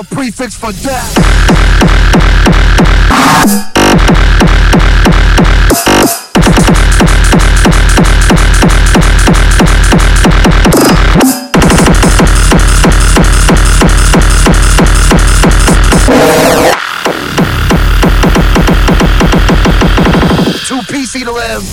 a prefix for death. Too PC to live.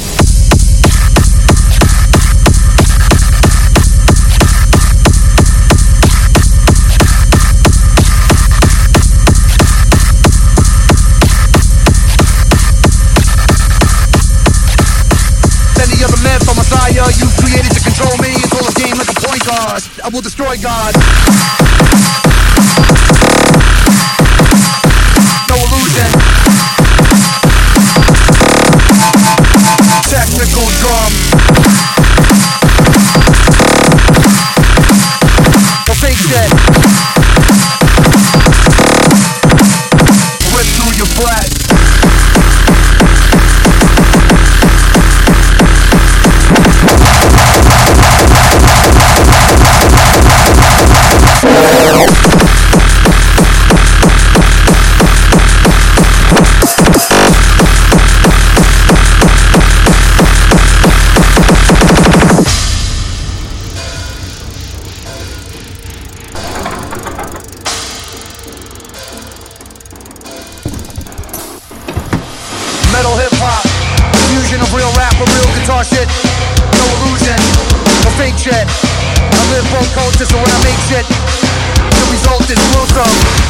You created to control me and call a game like a point guard. I will destroy God. No illusion. Technical drum. The fake shit. Rip through your flat. Metal hip-hop, fusion of real rap with real guitar shit. No illusion, no fake shit. I live both cultures, so when I make shit, the result is gruesome.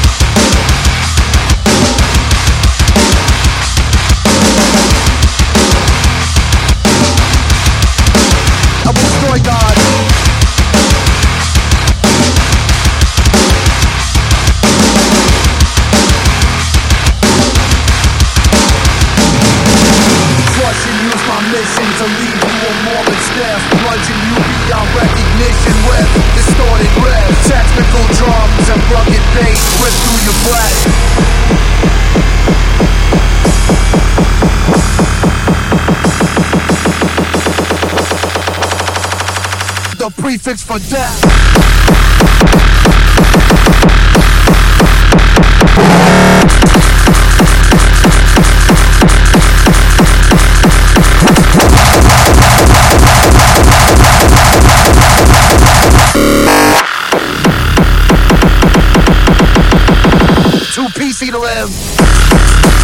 I will destroy God. Mission to leave you a morbid staff, plunging you beyond recognition with distorted riffs, technical drums and rugged bass, rip through your flat. The prefix for death. Too PC to live.